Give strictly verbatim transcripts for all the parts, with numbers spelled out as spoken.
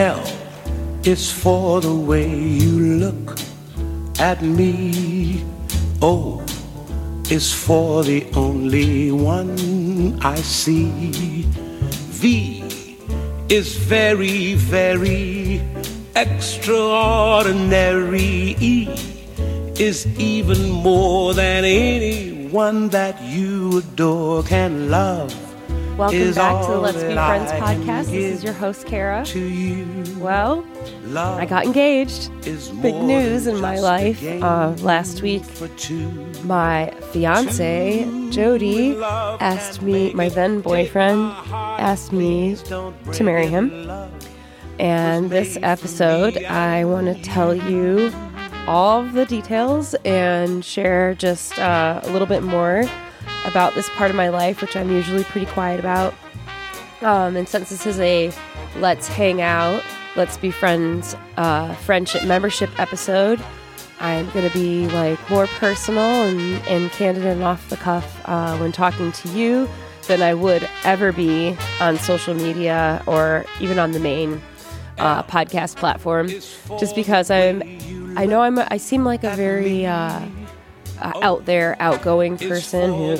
tell it's for the way you look at me. Oh, it's for the only one I see. V is very, very extraordinary. E is even more than anyone that you adore can love. Welcome back to the Let's Be Friends podcast. This is your host, Kara. Well, I got engaged. Big news in my life. Uh, last week, my fiancé, Jody, asked me, my then boyfriend, asked me to marry him. And this episode, I want to tell you all the details and share just uh, a little bit more about this part of my life, which I'm usually pretty quiet about. Um, and since this is a Let's Hang Out, Let's Be Friends uh, Friendship Membership episode, I'm going to be like more personal and, and candid and off the cuff uh, when talking to you than I would ever be on social media or even on the main uh, podcast platform. Just because I'm, I know I'm, I seem like a very... Uh, Uh, out there, outgoing person who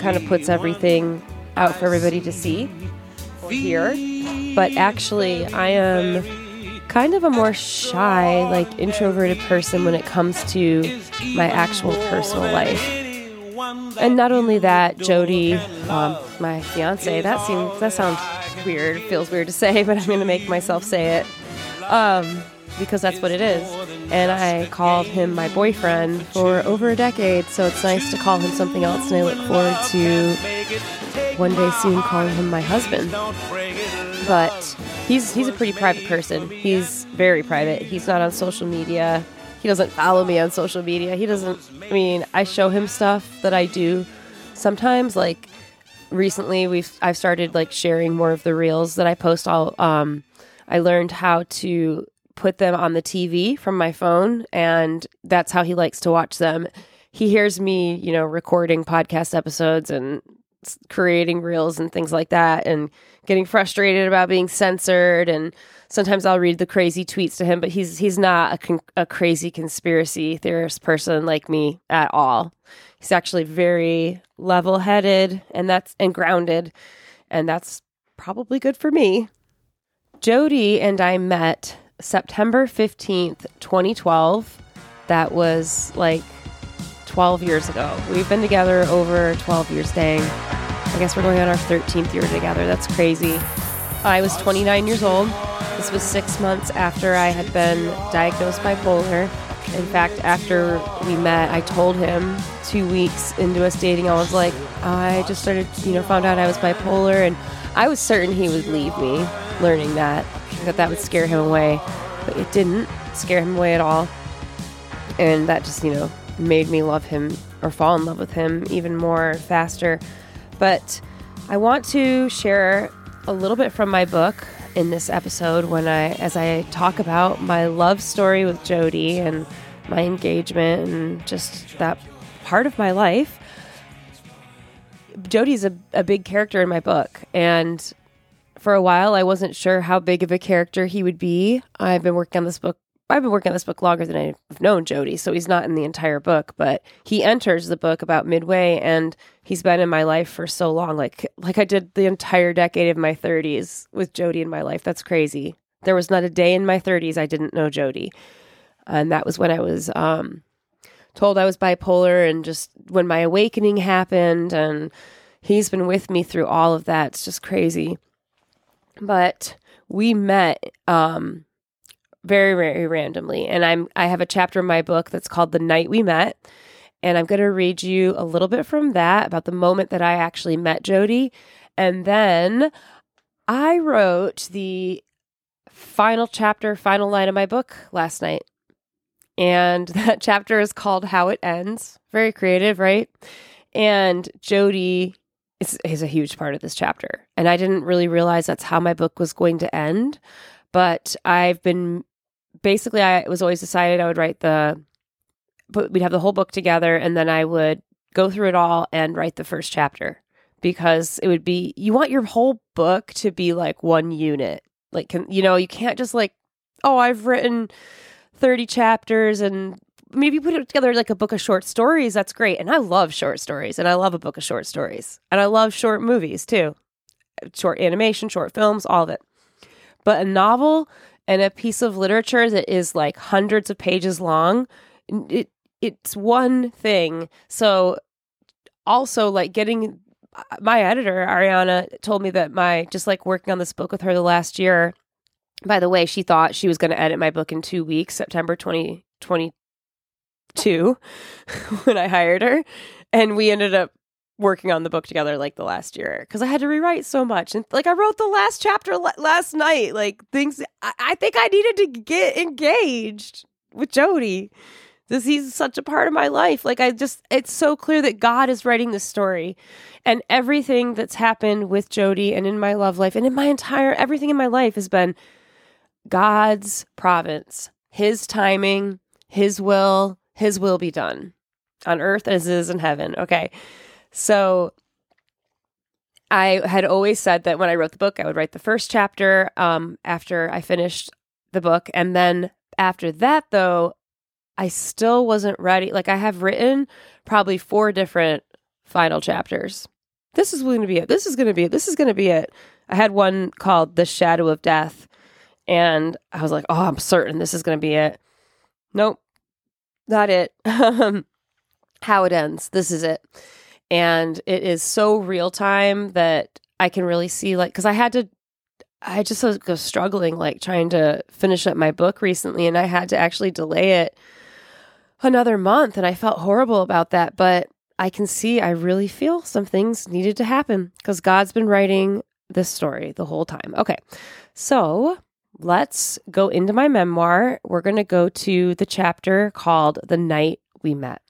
kind of puts everything out for everybody to see or hear. But actually, I am kind of a more shy, like introverted person when it comes to my actual personal life. And not only that, Jody, um, my fiance, that seems, that sounds weird, feels weird to say, but I'm going to make myself say it. Um... because that's what it is. And I called him my boyfriend for over a decade, so it's nice to call him something else, and I look forward to one day soon calling him my husband. But he's he's a pretty private person. He's very private. He's not on social media. He doesn't follow me on social media. He doesn't, I mean, I show him stuff that I do sometimes. Like recently we've I've started like sharing more of the reels that I post. All um I learned how to put them on the T V from my phone, and that's how he likes to watch them. He hears me, you know, recording podcast episodes and creating reels and things like that, and getting frustrated about being censored. And sometimes I'll read the crazy tweets to him, but he's he's not a, con- a crazy conspiracy theorist person like me at all. He's actually very level-headed and that's and grounded, and that's probably good for me. Jody and I met September fifteenth, twenty twelve. That was like twelve years ago. We've been together over twelve years, dang. I guess we're going on our thirteenth year together. That's crazy. I was twenty-nine years old. This was six months after I had been diagnosed bipolar. In fact, after we met, I told him two weeks into us dating, I was like, I just started, you know, found out I was bipolar, and I was certain he would leave me, learning that. that that would scare him away, but it didn't scare him away at all, and that just, you know, made me love him or fall in love with him even more faster. But I want to share a little bit from my book in this episode when I as I talk about my love story with Jody and my engagement and just that part of my life. Jody's a, a big character in my book, and for a while, I wasn't sure how big of a character he would be. I've been working on this book. I've been working on this book longer than I've known Jody, so he's not in the entire book, but he enters the book about midway, and he's been in my life for so long. Like like I did the entire decade of my thirties with Jody in my life. That's crazy. There was not a day in my thirties I didn't know Jody. And that was when I was um, told I was bipolar, and just when my awakening happened, and he's been with me through all of that. It's just crazy. But we met um, very, very randomly, and I'm I have a chapter in my book that's called "The Night We Met," and I'm going to read you a little bit from that about the moment that I actually met Jody, and then I wrote the final chapter, final line of my book last night, and that chapter is called "How It Ends." Very creative, right? And Jody is a huge part of this chapter. And I didn't really realize that's how my book was going to end. But I've been, basically, I was always decided I would write the, but we'd have the whole book together, and then I would go through it all and write the first chapter, because it would be, you want your whole book to be like one unit. Like, can, you know, you can't just like, oh, I've written thirty chapters and maybe put it together like a book of short stories. That's great. And I love short stories, and I love a book of short stories, and I love short movies too. Short animation, short films, all of it. But a novel and a piece of literature that is like hundreds of pages long, it it's one thing. So also like getting, my editor, Ariana, told me that my, just like working on this book with her the last year, by the way, she thought she was going to edit my book in two weeks, September twenty twenty-two, when I hired her. And we ended up working on the book together like the last year, because I had to rewrite so much. And like I wrote the last chapter l- last night, like things, I-, I think I needed to get engaged with Jody. This, he's such a part of my life. Like I just, it's so clear that God is writing this story, and everything that's happened with Jody and in my love life and in my entire, everything in my life has been God's providence, his timing, his will, his will be done on earth as it is in heaven. Okay. So I had always said that when I wrote the book, I would write the first chapter um, after I finished the book. And then after that, though, I still wasn't ready. Like I have written probably four different final chapters. This is going to be it. This is going to be it. This is going to be it. I had one called The Shadow of Death. And I was like, oh, I'm certain this is going to be it. Nope, not it. How it ends. This is it. And it is so real time that I can really see, like, because I had to, I just was struggling, like, trying to finish up my book recently, and I had to actually delay it another month, and I felt horrible about that. But I can see, I really feel some things needed to happen, because God's been writing this story the whole time. Okay, so let's go into my memoir. We're going to go to the chapter called The Night We Met.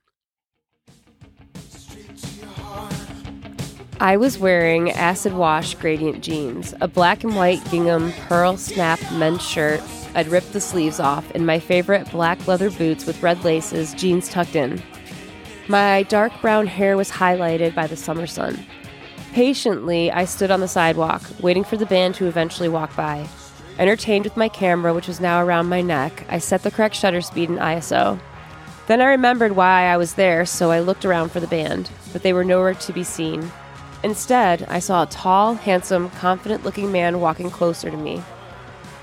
I was wearing acid wash gradient jeans, a black and white gingham pearl snap men's shirt. I'd ripped the sleeves off, and my favorite black leather boots with red laces, jeans tucked in. My dark brown hair was highlighted by the summer sun. Patiently, I stood on the sidewalk, waiting for the band to eventually walk by. Entertained with my camera, which was now around my neck, I set the correct shutter speed and I S O. Then I remembered why I was there, so I looked around for the band, but they were nowhere to be seen. Instead, I saw a tall, handsome, confident-looking man walking closer to me.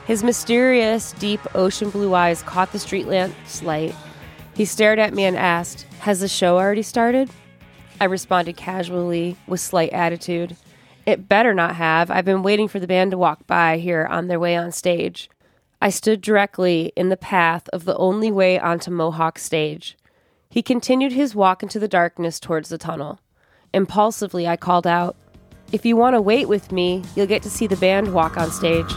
His mysterious, deep ocean blue eyes caught the street lamp's light. He stared at me and asked, "Has the show already started?" I responded casually, with slight attitude. "It better not have. I've been waiting for the band to walk by here on their way on stage." I stood directly in the path of the only way onto Mohawk stage. He continued his walk into the darkness towards the tunnel. Impulsively, I called out, "If you want to wait with me, you'll get to see the band walk on stage."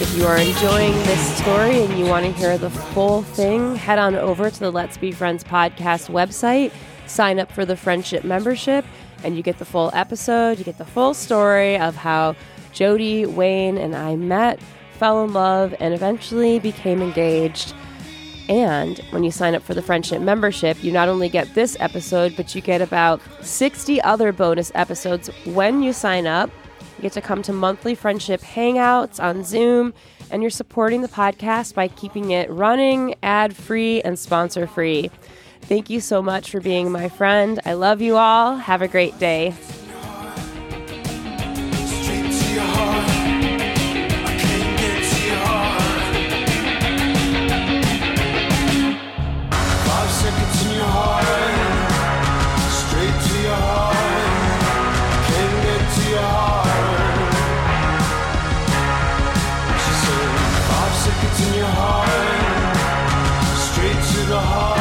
If you are enjoying this story and you want to hear the full thing, head on over to the Let's Be Friends podcast website, sign up for the Friendship Membership, and you get the full episode. You get the full story of how Jody, Wayne, and I met, fell in love, and eventually became engaged. And when you sign up for the Friendship Membership, you not only get this episode, but you get about sixty other bonus episodes. When you sign up, you get to come to monthly friendship hangouts on Zoom, and you're supporting the podcast by keeping it running, ad-free, and sponsor-free. Thank you so much for being my friend. I love you all. Have a great day. Straight to the heart.